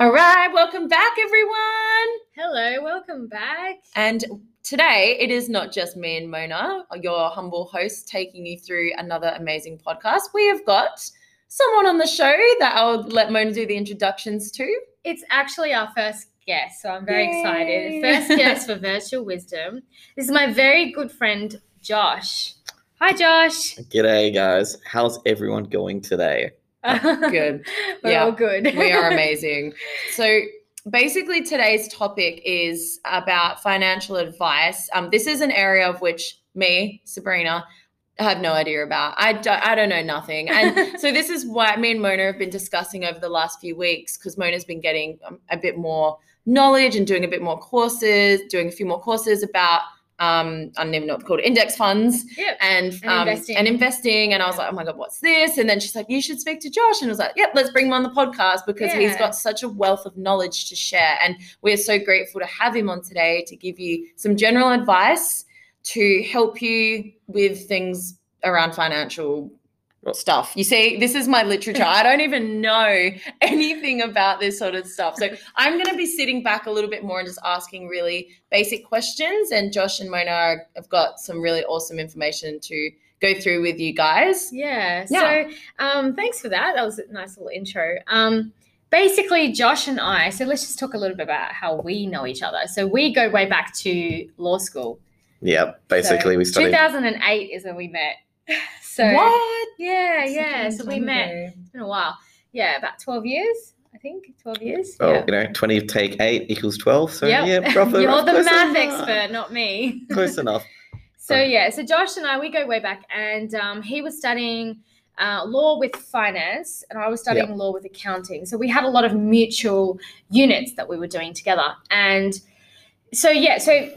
All right, welcome back, everyone. Hello, welcome back. And today it is not just me and Mona, your humble host, taking you through another amazing podcast. We have got someone on the show that I'll let Mona do the introductions to. It's actually our first guest, so I'm very excited. First guest for Virtual Wisdom. This is my very good friend, Josh. Hi, Josh. G'day, guys. How's everyone going today? Good. We're all good. We are amazing. So basically today's topic is about financial advice. This is an area of which me, Sabrina, have no idea about. I don't know nothing. And so this is why me and Mona have been discussing over the last few weeks, because Mona's been getting a bit more knowledge and doing a bit more courses, doing a few more courses about I don't even know what they're called, index funds. Yep. And investing. And I was like, oh my God, what's this? And then she's like, you should speak to Josh. And I was like, yep, let's bring him on the podcast because he's got such a wealth of knowledge to share. And we're so grateful to have him on today to give you some general advice to help you with things around financial stuff. You see, this is my literature. I don't even know anything about this sort of stuff. So I'm going to be sitting back a little bit more and just asking really basic questions. And Josh and Mona have got some really awesome information to go through with you guys. Yeah. So thanks for that. That was a nice little intro. Basically, Josh and I, so let's just talk a little bit about how we know each other. So we go way back to law school. Yeah, basically so we started. 2008 is when we met. So what? Yeah. So we met. It's been a while. Yeah, about 12 years, I think. 12 years. Oh, yeah. 20 / 8 = 12. So yeah, roughly. You're the math expert, not me. Close enough. So Josh and I, we go way back, and he was studying law with finance, and I was studying law with accounting. So we had a lot of mutual units that we were doing together, and. So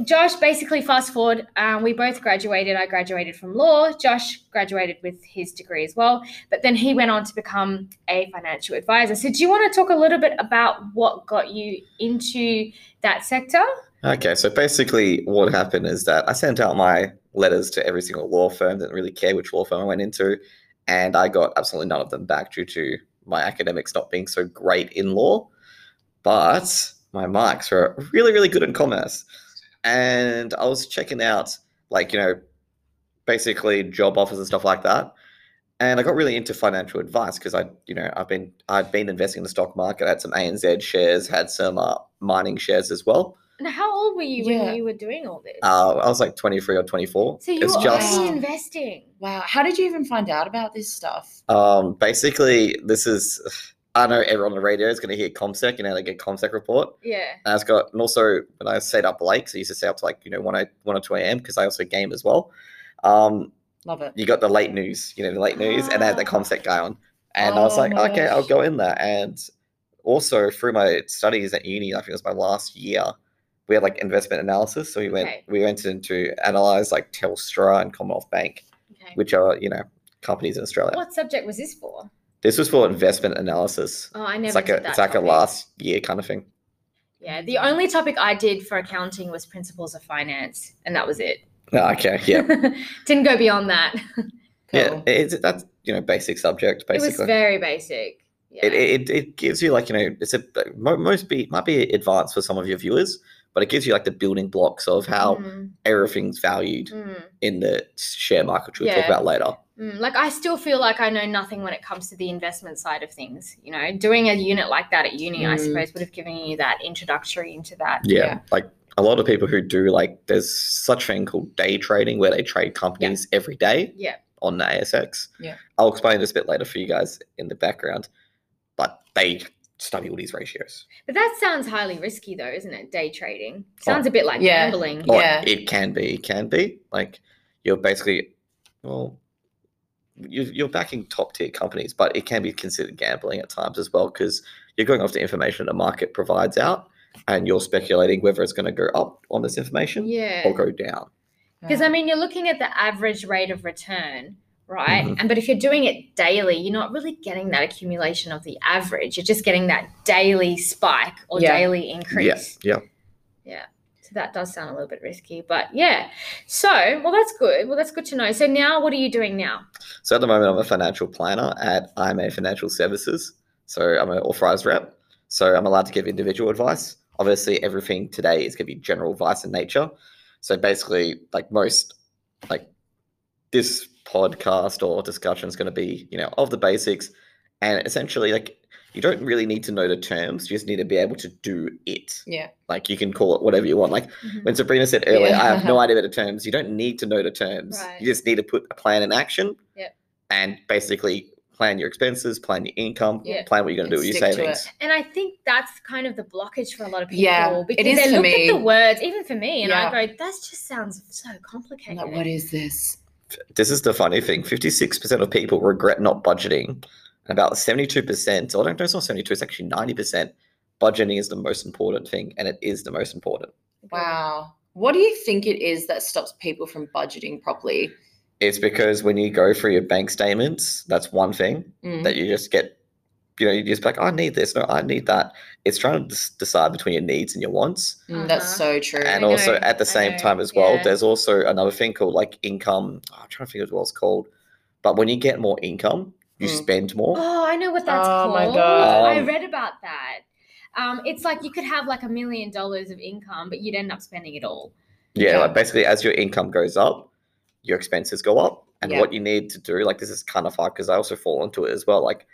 Josh, basically fast forward, we both graduated. I graduated from law. Josh graduated with his degree as well. But then he went on to become a financial advisor. So do you want to talk a little bit about what got you into that sector? Okay, so basically what happened is that I sent out my letters to every single law firm, didn't really care which law firm I went into, and I got absolutely none of them back due to my academics not being so great in law. But my marks were really, really good in commerce. And I was checking out, basically job offers and stuff like that. And I got really into financial advice because I've been investing in the stock market. I had some ANZ shares, had some mining shares as well. And how old were you when you were doing all this? I was 23 or 24. So you were already investing. Wow. How did you even find out about this stuff? Basically, this is... I know everyone on the radio is going to hear ComSec, they get ComSec report. Yeah. And also when I stayed up late, so I used to stay up to 1 or 2 a.m. because I also game as well. Love it. You got the late news, and they had the ComSec guy on. And I was like, okay, I'll go in there. And also through my studies at uni, I think it was my last year, we had investment analysis. So we went into analyze Telstra and Commonwealth Bank, which are, companies in Australia. What subject was this for? This was for investment analysis. Oh, I never did that. It's a last year kind of thing. Yeah, the only topic I did for accounting was principles of finance, and that was it. Oh, okay, yeah. Didn't go beyond that. Cool. Yeah, that's basic subject basically. It was very basic. Yeah. It gives you it's might be advanced for some of your viewers, but it gives you the building blocks of how everything's valued in the share market, which we'll talk about later. I still feel I know nothing when it comes to the investment side of things. Doing a unit like that at uni, I suppose, would have given you that introductory into that. Yeah. A lot of people who do there's such a thing called day trading where they trade companies every day on the ASX. Yeah. I'll explain this a bit later for you guys in the background, but they study all these ratios. But that sounds highly risky though, isn't it? Day trading sounds a bit like gambling. It can be. It can be you're basically you're backing top-tier companies, but it can be considered gambling at times as well because you're going off the information the market provides out and you're speculating whether it's going to go up on this information or go down. Because, you're looking at the average rate of return, right? Mm-hmm. But if you're doing it daily, you're not really getting that accumulation of the average. You're just getting that daily spike or daily increase. Yeah. So that does sound a little bit risky, but that's good. Well, that's good to know. So now what are you doing now? So at the moment, I'm a financial planner at IMA Financial Services. So I'm an authorized rep. So I'm allowed to give individual advice. Obviously, everything today is going to be general advice in nature. So basically, like most, like this podcast or discussion is going to be, you know, of the basics. And essentially, like, you don't really need to know the terms. You just need to be able to do it. Yeah. Like, you can call it whatever you want. Like, when Sabrina said earlier, I have no idea about the terms. You don't need to know the terms. Right. You just need to put a plan in action. Yeah. And basically plan your expenses, plan your income, plan what you're going to do with your savings. And I think that's kind of the blockage for a lot of people. Yeah, because they look at the words, even for me, and I go, that just sounds so complicated. Like, what is this? This is the funny thing. 56% of people regret not budgeting. About 72%, or I don't know, it's not 72, it's actually 90%. Budgeting is the most important thing, and it is the most important. Wow. What do you think it is that stops people from budgeting properly? It's because when you go through your bank statements, that's one thing that you just get, you know, you just be like, I need this, no, I need that. It's trying to decide between your needs and your wants. That's so true. And also at the same time as well, there's also another thing called like income. Oh, I'm trying to figure out what it's called. But when you get more income, you spend more. Oh, I know what that's called. Oh, my God. I read about that. It's like you could have like $1 million of income, but you'd end up spending it all. Yeah, like basically as your income goes up, your expenses go up. And what you need to do, like this is kind of hard because I also fall into it as well. Like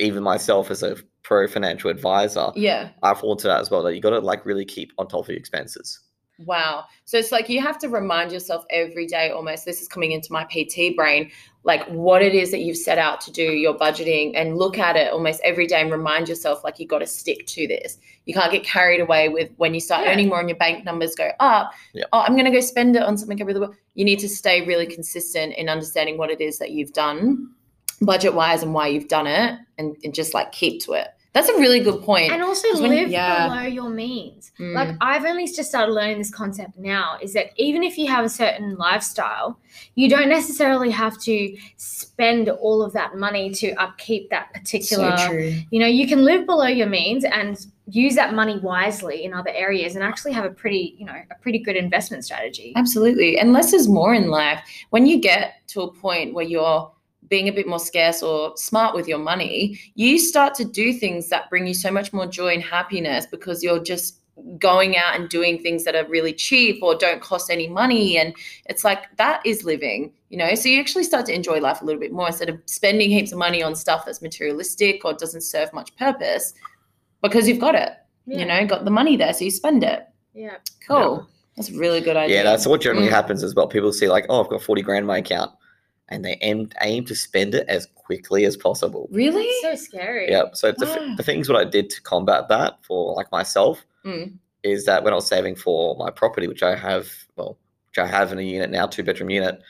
even myself as a pro financial advisor, I fall into that as well. That you got to like really keep on top of your expenses. Wow. So it's like you have to remind yourself every day almost, this is coming into my PT brain, like what it is that you've set out to do, your budgeting, and look at it almost every day and remind yourself like you got to stick to this. You can't get carried away with when you start earning more and your bank numbers go up, oh, I'm going to go spend it on something over the world. You need to stay really consistent in understanding what it is that you've done budget-wise and why you've done it and just like keep to it. That's a really good point. And also live below your means. Like I've only just started learning this concept now is that even if you have a certain lifestyle, you don't necessarily have to spend all of that money to upkeep that particular, so true. You know, you can live below your means and use that money wisely in other areas and actually have a pretty, you know, a pretty good investment strategy. Absolutely. And less is more in life. When you get to a point where you're being a bit more scarce or smart with your money, you start to do things that bring you so much more joy and happiness because you're just going out and doing things that are really cheap or don't cost any money. And it's like, that is living, you know? So you actually start to enjoy life a little bit more instead of spending heaps of money on stuff that's materialistic or doesn't serve much purpose because you've got it, you know, got the money there. So you spend it. Yeah. Cool. Yeah. That's a really good idea. Yeah, that's what generally happens as well. People see like, oh, I've got 40 grand in my account. And they aim to spend it as quickly as possible. Really? That's so scary. Yeah. So the things what I did to combat that for like myself is that when I was saving for my property, which I have in a unit now, 2-bedroom unit,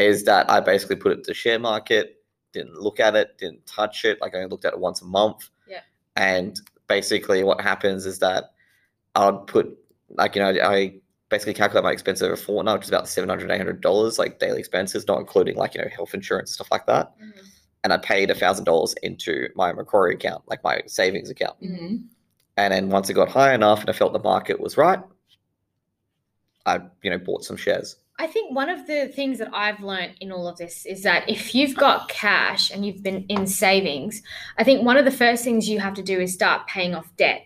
is that I basically put it to the share market, didn't look at it, didn't touch it. Like I only looked at it once a month. Yeah. And basically what happens is that I'd put like, you know, I basically calculate my expenses over a fortnight, which is about $700, $800, like daily expenses, not including like, you know, health insurance, stuff like that. Mm-hmm. And I paid $1,000 into my Macquarie account, like my savings account. Mm-hmm. And then once it got high enough and I felt the market was right, I, you know, bought some shares. I think one of the things that I've learned in all of this is that if you've got cash and you've been in savings, I think one of the first things you have to do is start paying off debt.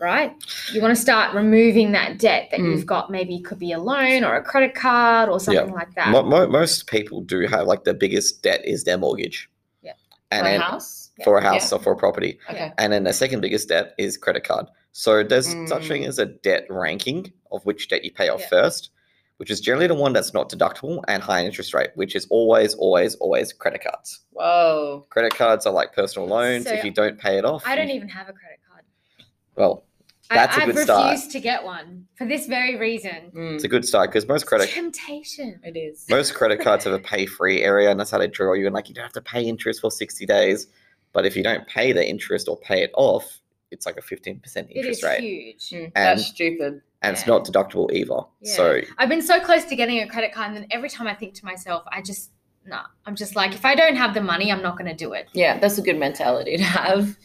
Right? You want to start removing that debt that you've got. Maybe it could be a loan or a credit card or something like that. Most people do have like the biggest debt is their mortgage. Yeah. And for a house? For a house or for a property. Okay. And then the second biggest debt is credit card. So there's such thing as a debt ranking of which debt you pay off first, which is generally the one that's not deductible and high interest rate, which is always, always, always credit cards. Whoa. Credit cards are like personal loans. So if you don't pay it off. I don't even have a credit card. Well, that's a good start. I've refused to get one for this very reason. It's a good start because temptation. It is. Most credit cards have a pay-free area, and that's how they draw you in. Like you don't have to pay interest for 60 days, but if you don't pay the interest or pay it off, it's like a 15% interest rate. It is huge. That's stupid. And it's not deductible either. Yeah. So I've been so close to getting a credit card, and then every time I think to myself, I'm just like, if I don't have the money, I'm not going to do it. Yeah, that's a good mentality to have.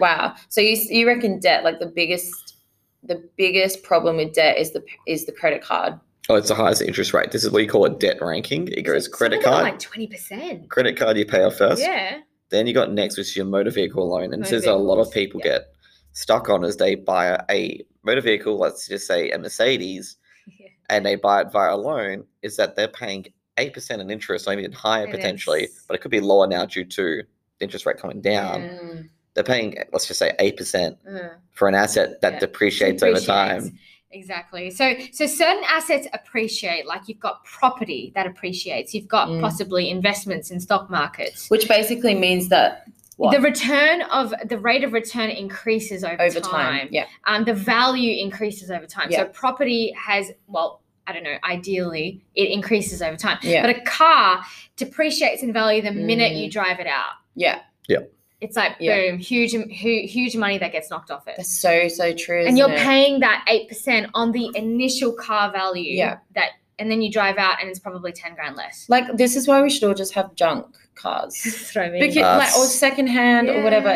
Wow. So you reckon debt, like the biggest problem with debt is the credit card. Oh, it's the highest interest rate. This is what you call a debt ranking. It goes credit card. Like 20%. Credit card you pay off first. Yeah. Then you got next, which is your motor vehicle loan. And this is a lot of people get. stuck on is they buy a motor vehicle, let's just say a Mercedes, yeah, and they buy it via a loan, is that they're paying 8% in interest, or even higher potentially, but it could be lower now due to the interest rate coming down. Yeah. They're paying, let's just say 8% for an asset that depreciates over time. Exactly. So certain assets appreciate, like you've got property that appreciates, you've got possibly investments in stock markets. Which basically means that the rate of return increases over time. Yeah. The value increases over time. Yeah. So property has, ideally it increases over time. Yeah. But a car depreciates in value the minute you drive it out. Yeah. Yeah. It's like, boom, huge money that gets knocked off it. That's so, so true. And you're paying that 8% on the initial car value. Yeah. And then you drive out and it's probably 10 grand less. Like, this is why we should all just have junk cars. That's what I mean. Because, or secondhand or whatever.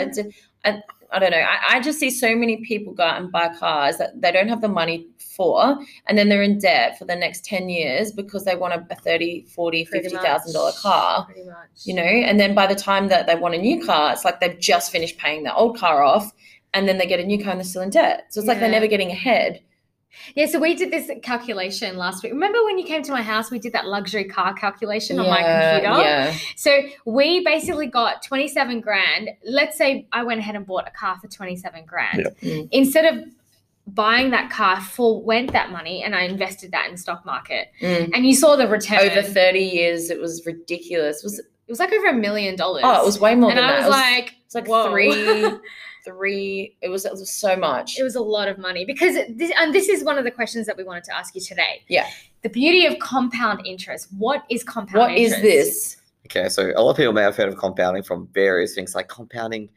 I don't know. I just see so many people go out and buy cars that they don't have the money for, and then they're in debt for the next 10 years because they want a $30,000, $40,000, $50,000 car. Pretty much. You know, and then by the time that they want a new car, it's like they've just finished paying their old car off, and then they get a new car and they're still in debt. So it's like they're never getting ahead. Yeah, so we did this calculation last week. Remember when you came to my house, we did that luxury car calculation on my computer? Yeah. So we basically got 27 grand. Let's say I went ahead and bought a car for 27 grand. Yeah. Mm. Instead of buying that car full, went that money and I invested that in stock market. Mm. And you saw the return. Over 30 years, it was ridiculous. It was like over $1 million. Oh, it was way more than that. And I was like, it's like whoa. Three. It was so much. It was a lot of money because this is one of the questions that we wanted to ask you today. Yeah. The beauty of compound interest. What is compound interest? What is this? Okay, so a lot of people may have heard of compounding from various things like compounding.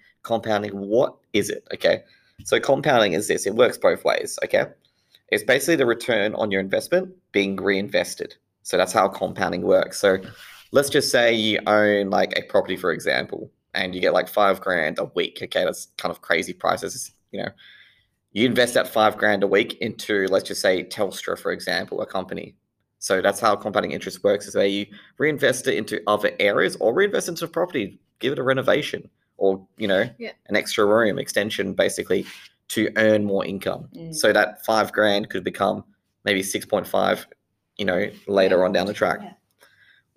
What is it? Okay, so compounding is this. It works both ways. Okay, it's basically the return on your investment being reinvested. So that's how compounding works. So let's just say you own like a property, for example, and you get like $5,000 a week. Okay, that's kind of crazy prices. You know, you invest that $5,000 a week into, let's just say, Telstra, for example, a company. So that's how compounding interest works, is where you reinvest it into other areas or reinvest into property, give it a renovation or, you know, an extra room extension basically to earn more income. Mm. So that $5,000 could become maybe 6.5, you know, later on down the track. Yeah.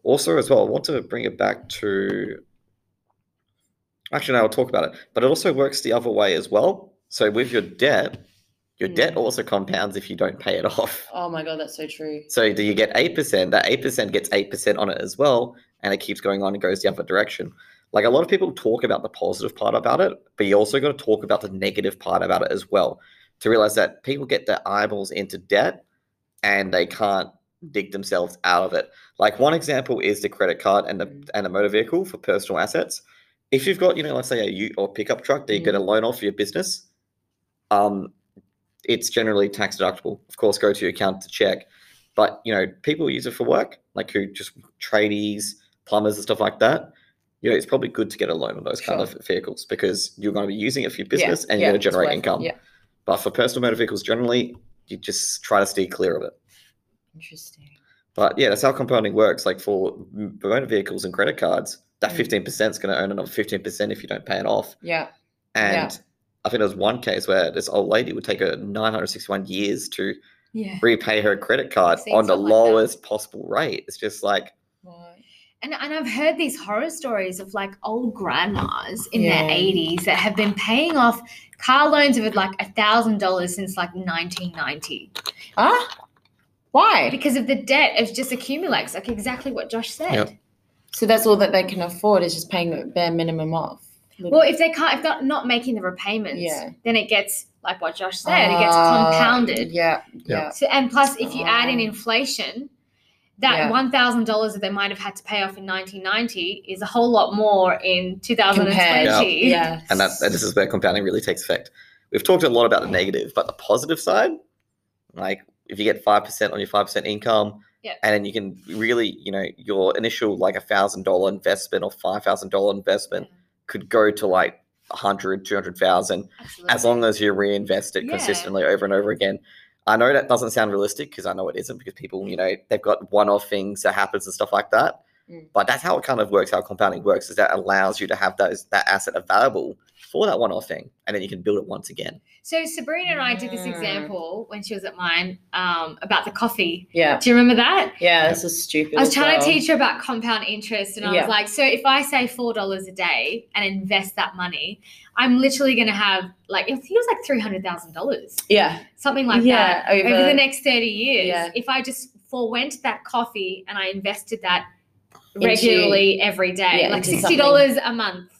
Also as well, I want to bring it back to... Actually, no, I'll talk about it. But it also works the other way as well. So with your debt also compounds if you don't pay it off. Oh, my God, that's so true. So do you get 8%? That 8% gets 8% on it as well, and it keeps going on and goes the other direction. Like a lot of people talk about the positive part about it, but you also got to talk about the negative part about it as well to realize that people get their eyeballs into debt and they can't dig themselves out of it. Like one example is the credit card and the motor vehicle for personal assets. If you've got, you know, let's say a ute or pickup truck that you get a loan off for your business, it's generally tax deductible. Of course, go to your account to check. But, you know, people use it for work, like who just tradies, plumbers and stuff like that. You know, it's probably good to get a loan on those kind of vehicles because you're going to be using it for your business and you're going to generate income. Yeah. But for personal motor vehicles, generally, you just try to steer clear of it. Interesting. But, yeah, that's how compounding works. Like for motor vehicles and credit cards, that 15% is going to earn another 15% if you don't pay it off. Yeah. And I think there was one case where this old lady would take her 961 years to repay her credit card on the lowest possible rate. It's just like... Right. And I've heard these horror stories of like old grandmas in their 80s that have been paying off car loans of like $1,000 since like 1990. Huh? Why? Because of the debt. It just accumulates, like exactly what Josh said. Yep. So that's all that they can afford is just paying the bare minimum off. Well, if they can't, if they're not making the repayments, then it gets, like what Josh said, it gets compounded. Yeah. So, and plus, if you add in inflation, that $1,000 that they might have had to pay off in 1990 is a whole lot more in 2020. Yeah. And this is where compounding really takes effect. We've talked a lot about the negative, but the positive side, like if you get 5% on your 5% income, and then you can really, you know, your initial like $1,000 investment or $5,000 investment could go to like 100, 200,000 as long as you reinvest it consistently over and over again. I know that doesn't sound realistic because I know it isn't, because people, you know, they've got one-off things that happens and stuff like that. But that's how it kind of works, how compounding works, is that allows you to have those, that asset available for that one-off thing, and then you can build it once again. So Sabrina and I did this example when she was at mine about the coffee. Yeah. Do you remember that? Yeah, this is stupid. I was trying to teach her about compound interest, and I was like, so if I save $4 a day and invest that money, I'm literally going to have, like, I think it was like $300,000. Yeah. Something like that. Over the next 30 years. Yeah. If I just forwent that coffee and I invested that regularly every day, like $60 a month,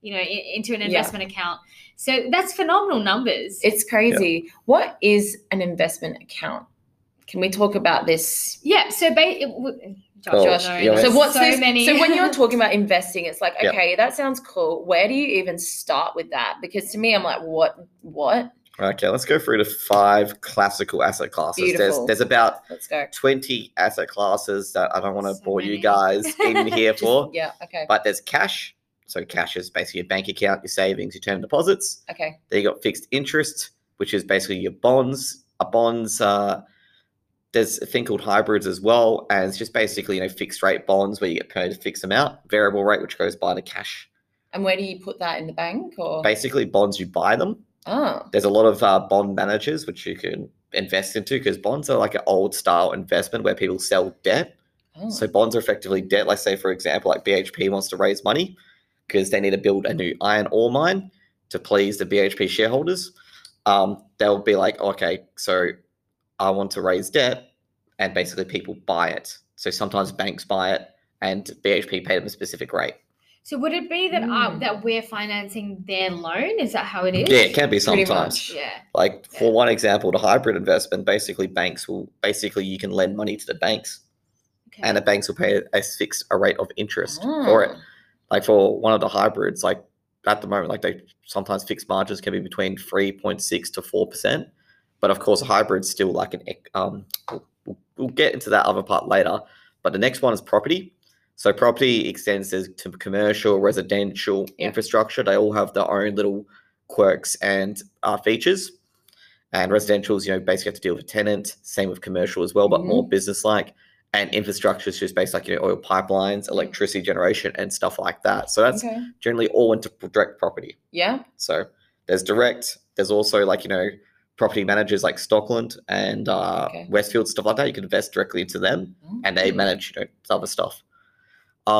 you know, into an investment account. So that's phenomenal numbers. It's crazy. Yep. What is an investment account? Can we talk about this? Yeah. So Josh, so what's this? Many. So when you're talking about investing, it's like, okay, that sounds cool. Where do you even start with that? Because to me, I'm like, what? Okay, let's go through to 5 classical asset classes. Beautiful. There's about 20 asset classes that I don't want to bore you guys in here for. Yeah, okay. But there's cash. So cash is basically your bank account, your savings, your term deposits. Okay. Then you got fixed interest, which is basically your bonds. There's a thing called hybrids as well, and it's just basically, you know, fixed rate bonds where you get paid to fix them out. Variable rate, which goes by the cash. And where do you put that in the bank, or? Basically, bonds, you buy them. Oh. There's a lot of bond managers which you can invest into, because bonds are like an old style investment where people sell debt. Oh. So bonds are effectively debt. Like, say, for example, like BHP wants to raise money because they need to build a new iron ore mine to please the BHP shareholders. They'll be like, okay, so I want to raise debt, and basically people buy it. So sometimes banks buy it and BHP pay them a specific rate. So would it be that that we're financing their loan? Is that how it is? Yeah, it can be sometimes. Yeah. Like for one example, the hybrid investment, basically banks will you can lend money to the banks, and the banks will pay a rate of interest for it. Like for one of the hybrids, like at the moment, like they sometimes fixed margins can be between 3.6 to 4%, but of course, a hybrid's still like an we'll get into that other part later. But the next one is property. So property extends to commercial, residential, infrastructure. They all have their own little quirks and features. And residentials, you know, basically have to deal with a tenant. Same with commercial as well, but more business-like. And infrastructure is just based like, you know, oil pipelines, electricity generation, and stuff like that. So that's generally all into direct property. Yeah. So there's direct. There's also like, you know, property managers like Stockland and Westfield, stuff like that. You can invest directly into them, and they manage, you know, other stuff.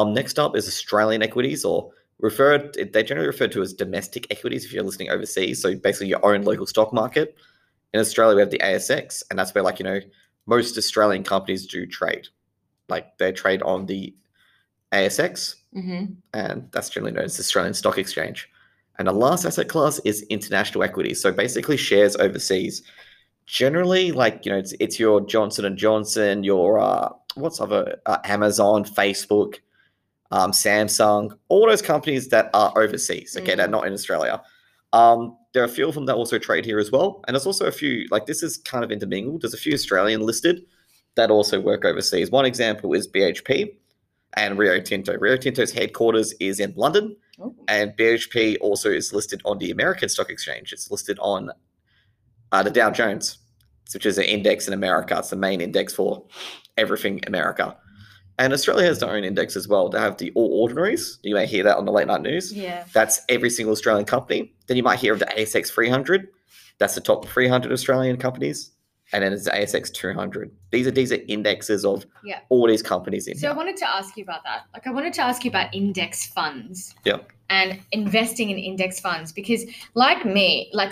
Next up is Australian equities, or they generally referred to as domestic equities if you're listening overseas. So basically your own local stock market. In Australia, we have the ASX, and that's where, like, you know, most Australian companies do trade. Like they trade on the ASX, and that's generally known as the Australian Stock Exchange. And the last asset class is international equities. So basically shares overseas. Generally, like, you know, it's your Johnson & Johnson, your Amazon, Facebook. Samsung, all those companies that are overseas, they're not in Australia. There are a few of them that also trade here as well. And there's also a few, like this is kind of intermingled. There's a few Australian listed that also work overseas. One example is BHP and Rio Tinto. Rio Tinto's headquarters is in London, and BHP also is listed on the American Stock Exchange. It's listed on the Dow Jones, which is an index in America. It's the main index for everything America. And Australia has their own index as well. They have the All Ordinaries. You may hear that on the late night news. Yeah. That's every single Australian company. Then you might hear of the ASX 300. That's the top 300 Australian companies. And then it's the ASX 200. These are indexes of all these companies in here. So I wanted to ask you about that. Like I wanted to ask you about index funds. Yeah. And investing in index funds, because like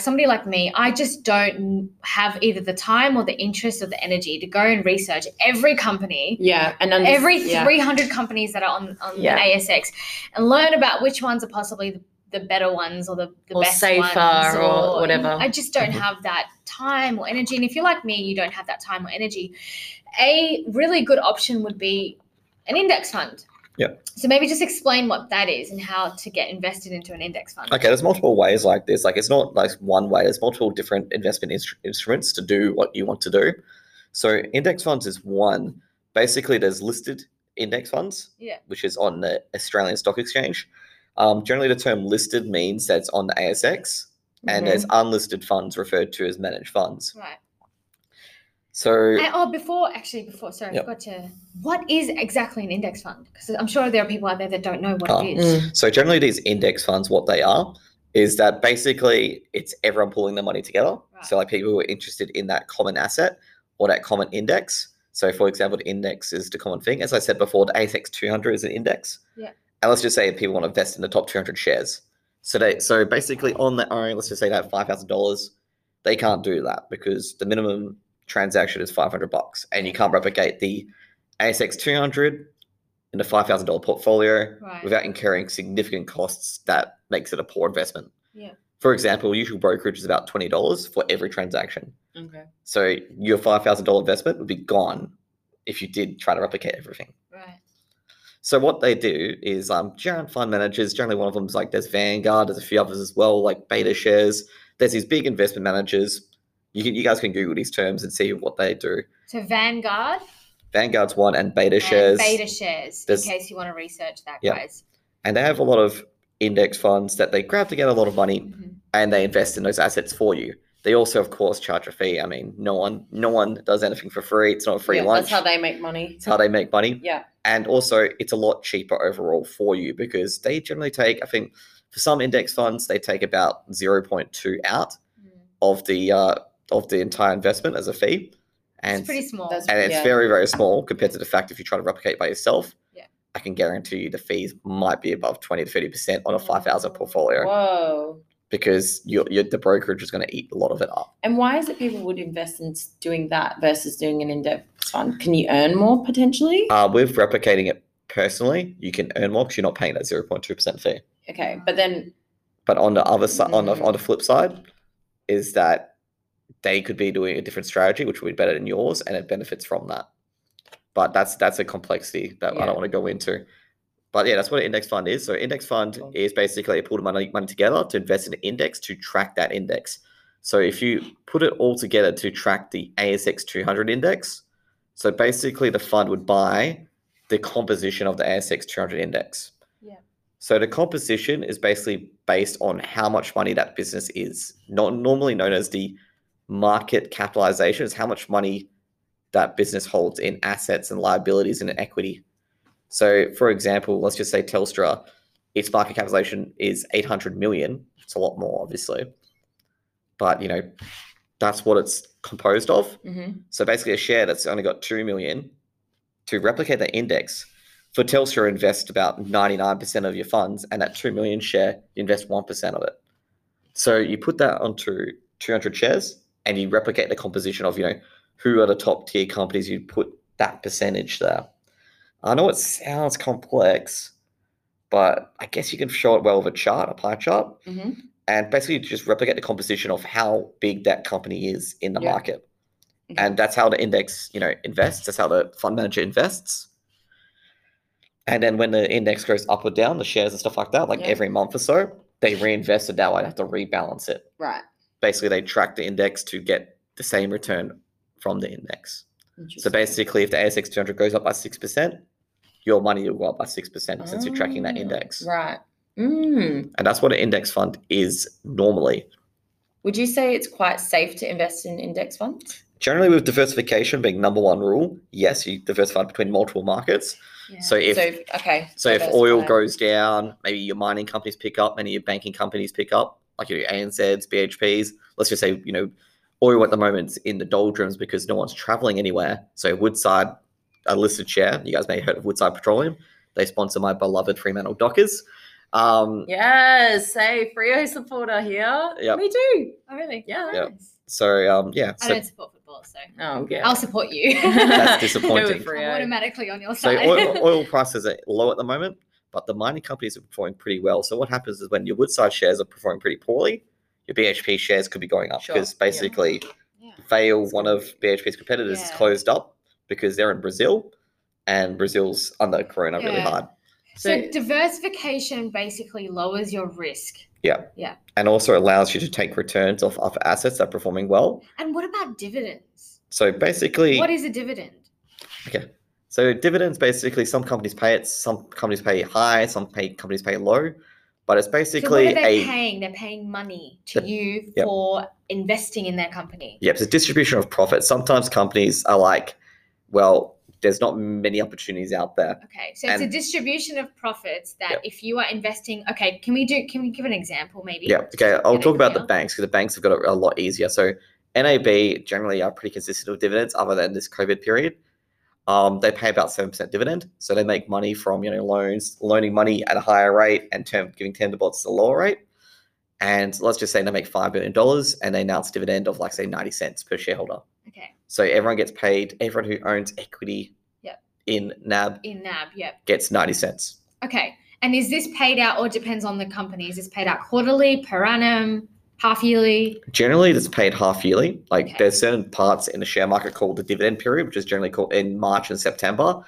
somebody like me, I just don't have either the time or the interest or the energy to go and research every company, and every 300 companies that are on the ASX, and learn about which ones are possibly the better ones or the best safer ones, or whatever. I just don't have that time or energy. And if you're like me, you don't have that time or energy, a really good option would be an index fund. Yeah. So maybe just explain what that is and how to get invested into an index fund. Okay, there's multiple ways like this. Like it's not like one way. There's multiple different investment instruments to do what you want to do. So index funds is one. Basically, there's listed index funds, which is on the Australian Stock Exchange. Generally, the term listed means that it's on the ASX, and there's unlisted funds referred to as managed funds. Right. So before, yep. Gotcha. What is exactly an index fund? Because I'm sure there are people out there that don't know what it is. So generally these index funds, what they are is that basically it's everyone pulling their money together. Right. So like people who are interested in that common asset or that common index. So for example, the index is the common thing. As I said before, the ASX 200 is an index. Yeah. And let's just say if people want to invest in the top 200 shares. So basically on their own, let's just say they have $5,000, they can't do that because the minimum transaction is $500 and you can't replicate the ASX 200 in a $5,000 portfolio without incurring significant costs that makes it a poor investment. Yeah. For example, usual brokerage is about $20 for every transaction. Okay. So your $5,000 investment would be gone if you did try to replicate everything. Right. So what they do is giant fund managers, generally one of them is like there's Vanguard, there's a few others as well, like Betashares. There's these big investment managers. You guys can Google these terms and see what they do. So Vanguard. Vanguard's one and Betashares. In case you want to research that, guys. And they have a lot of index funds that they grab together a lot of money and they invest in those assets for you. They also, of course, charge a fee. I mean, no one does anything for free. It's not a free lunch. That's how they make money. It's how they make money. Yeah. And also, it's a lot cheaper overall for you because they generally take, I think, for some index funds, they take about 0.2 out of the entire investment as a fee. And it's pretty small. And it's very, very small compared to the fact if you try to replicate by yourself, I can guarantee you the fees might be above 20 to 30% on a 5,000 portfolio. Whoa. Because the brokerage is going to eat a lot of it up. And why is it people would invest in doing that versus doing an index fund? Can you earn more potentially? With replicating it personally, you can earn more because you're not paying that 0.2% fee. Okay, but then... But on the other side, on the flip side, is that they could be doing a different strategy, which would be better than yours, and it benefits from that. But that's a complexity that I don't want to go into. But that's what an index fund is. So index fund is basically a pool of money together to invest in an index to track that index. So if you put it all together to track the ASX 200 index, so basically the fund would buy the composition of the ASX 200 index. Yeah. So the composition is basically based on how much money that business is, not normally known as the market capitalization, is how much money that business holds in assets and liabilities and in equity. So, for example, let's just say Telstra, its market capitalization is 800 million. It's a lot more, obviously. But, that's what it's composed of. Mm-hmm. So basically a share that's only got 2 million, to replicate the index, for Telstra invest about 99% of your funds, and that 2 million share, you invest 1% of it. So you put that onto 200 shares and you replicate the composition of, who are the top tier companies, you'd put that percentage there. I know it sounds complex, but I guess you can show it well with a pie chart, and basically just replicate the composition of how big that company is in the market. Mm-hmm. And that's how the index, invests. That's how the fund manager invests. And then when the index goes up or down, the shares and stuff like that, every month or so, they reinvest it. Now I'd have to rebalance it. Right. Basically, they track the index to get the same return from the index. So basically, if the ASX 200 goes up by 6%, your money will go up by 6% since you're tracking that index. Right. Mm. And that's what an index fund is normally. Would you say it's quite safe to invest in index funds? Generally, with diversification being number one rule, yes, you diversify between multiple markets. Yeah. So if oil goes down, maybe your mining companies pick up, many of your banking companies pick up, like your ANZs, BHPs. Let's just say, oil at the moment's in the doldrums because no one's traveling anywhere. So Woodside, a listed share, you guys may have heard of Woodside Petroleum. They sponsor my beloved Fremantle Dockers. Yes, hey, Rio supporter here. Yep. Me too. Oh, really? Yeah. Yep. Nice. So, I don't support football, so I'll support you. That's disappointing. I'm automatically on your side. So oil prices are low at the moment, but the mining companies are performing pretty well. So what happens is when your Woodside shares are performing pretty poorly, your BHP shares could be going up because basically Vale, one of BHP's competitors, is closed up because they're in Brazil and Brazil's under Corona really hard. So diversification basically lowers your risk. Yeah. Yeah. And also allows you to take returns off other assets that are performing well. And what about dividends? So basically... What is a dividend? Okay. So dividends, basically some companies pay it, some companies pay high, some companies pay low. But it's basically, so what are they paying? They're paying money to you for investing in their company. Yep, it's a distribution of profit. Sometimes companies are like, well, there's not many opportunities out there. Okay, so it's a distribution of profits that if you are investing. Okay, can we give an example maybe? Yeah, okay, I'll talk about the banks because the banks have got it a lot easier. So NAB generally are pretty consistent with dividends other than this COVID period. They pay about 7% dividend, so they make money from loans, loaning money at a higher rate and giving term deposits at a lower rate. And let's just say they make $5 billion, and they announce dividend of like say 90 cents per shareholder. Okay. So everyone gets paid. Everyone who owns equity in NAB gets 90 cents. Okay. And is this paid out, or depends on the company? Is this paid out quarterly, per annum, half yearly? Generally, it's paid half yearly. Like there's certain parts in the share market called the dividend period, which is generally called in March and September,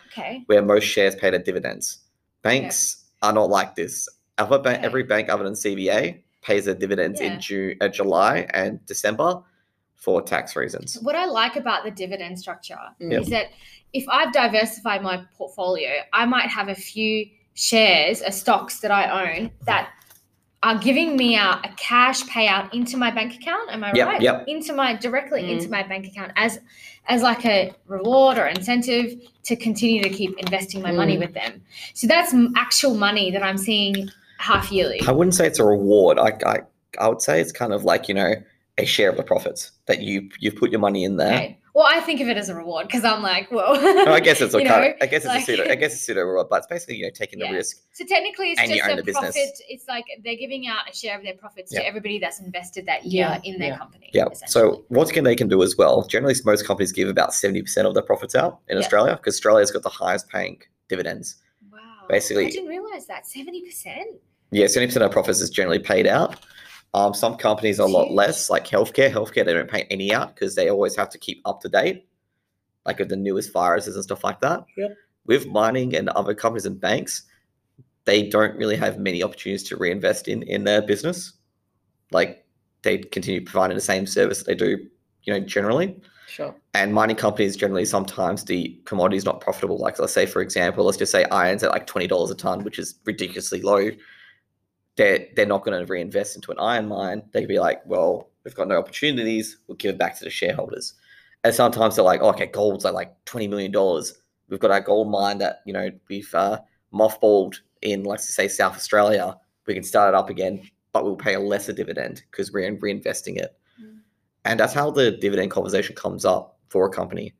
where most shares paid at dividends. Banks are not like this. Every bank other than CBA pays their dividends in July and December for tax reasons. What I like about the dividend structure is that if I've diversified my portfolio, I might have a few shares or stocks that I own that are giving me out a cash payout into my bank account. Am I right? Yep. Into my bank account as like a reward or incentive to continue to keep investing my money with them. So that's actual money that I'm seeing half yearly. I wouldn't say it's a reward. I would say it's kind of like, a share of the profits that you've put your money in there. Okay. Well, I think of it as a reward because I'm like, whoa. No, I guess it's a pseudo reward, but it's basically taking the risk. So technically, it's just a profit. It's like they're giving out a share of their profits to everybody that's invested that year in their company. Yeah. So what they can do as well? Generally, most companies give about 70% of their profits out in Australia because Australia's got the highest paying dividends. Wow. Basically, I didn't realize that 70%. Yeah, 70% of profits is generally paid out. Some companies are a lot less, like healthcare. Healthcare, they don't pay any out because they always have to keep up to date, like with the newest viruses and stuff like that. Yep. With mining and other companies and banks, they don't really have many opportunities to reinvest in their business. Like they continue providing the same service that they do, generally. Sure. And mining companies generally, sometimes the commodity is not profitable. Like let's say, for example, let's just say iron's at like $20 a ton, which is ridiculously low. They're not going to reinvest into an iron mine. They'd be like, well, we've got no opportunities. We'll give it back to the shareholders. And sometimes they're like, gold's at like $20 million. We've got our gold mine that, we've mothballed in, let's say, South Australia. We can start it up again, but we'll pay a lesser dividend because we're reinvesting it. Mm. And that's how the dividend conversation comes up for a company.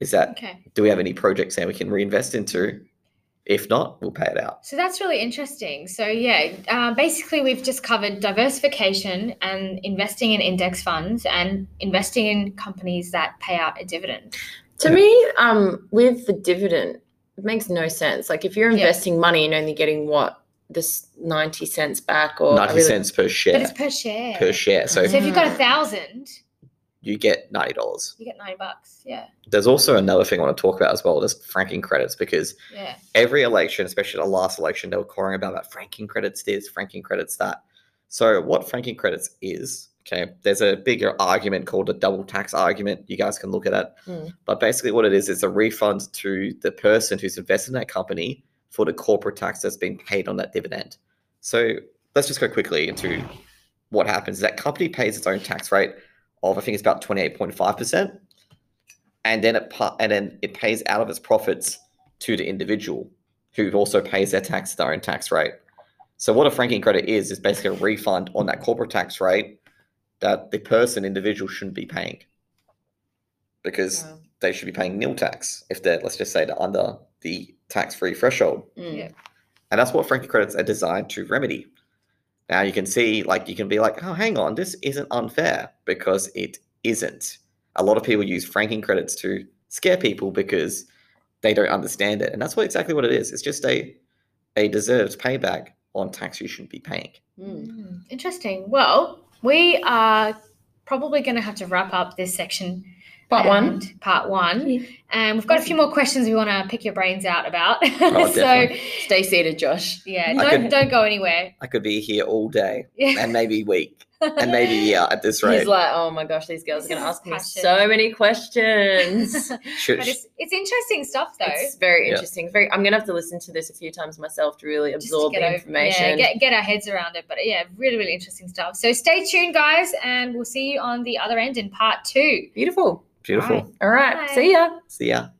Is that, do we have any projects that we can reinvest into? If not, we'll pay it out. So that's really interesting. So basically we've just covered diversification and investing in index funds and investing in companies that pay out a dividend. To me, with the dividend, it makes no sense. Like if you're investing money and only getting this 90 cents back or 90 cents per share. But it's per share. Per share. So if you've got 1,000, you get $90. You get $90, There's also another thing I want to talk about as well, just franking credits, because every election, especially the last election, they were crying about franking credits this, franking credits that. So what franking credits is, there's a bigger argument called a double tax argument. You guys can look at it. Mm. But basically what it is, it's a refund to the person who's invested in that company for the corporate tax that's been paid on that dividend. So let's just go quickly into what happens. That company pays its own tax rate of, I think it's about 28.5%, and then it pays out of its profits to the individual who also pays their own tax rate. So what a franking credit is basically a refund on that corporate tax rate that the individual shouldn't be paying, because they should be paying nil tax if they're, let's just say, they're under the tax-free threshold. Mm. Yeah. And that's what franking credits are designed to remedy. Now you can see, you can be like, oh, hang on, this isn't unfair, because it isn't. A lot of people use franking credits to scare people because they don't understand it. And that's exactly what it is. It's just a deserved payback on tax you shouldn't be paying. Mm. Interesting. Well, we are probably going to have to wrap up this section. Part one. Yeah. And we've got a few more questions we want to pick your brains out about. Oh, so stay seated, Josh. Yeah, don't go anywhere. I could be here all day and maybe week. And maybe, yeah, at this rate. He's like, oh my gosh, these girls are going to ask me so many questions. But it's interesting stuff, though. It's very interesting. Yeah. I'm going to have to listen to this a few times myself to really absorb the information. Get our heads around it. But yeah, really, really interesting stuff. So stay tuned, guys, and we'll see you on the other end in part 2. Beautiful. All right. Bye. See ya. See ya.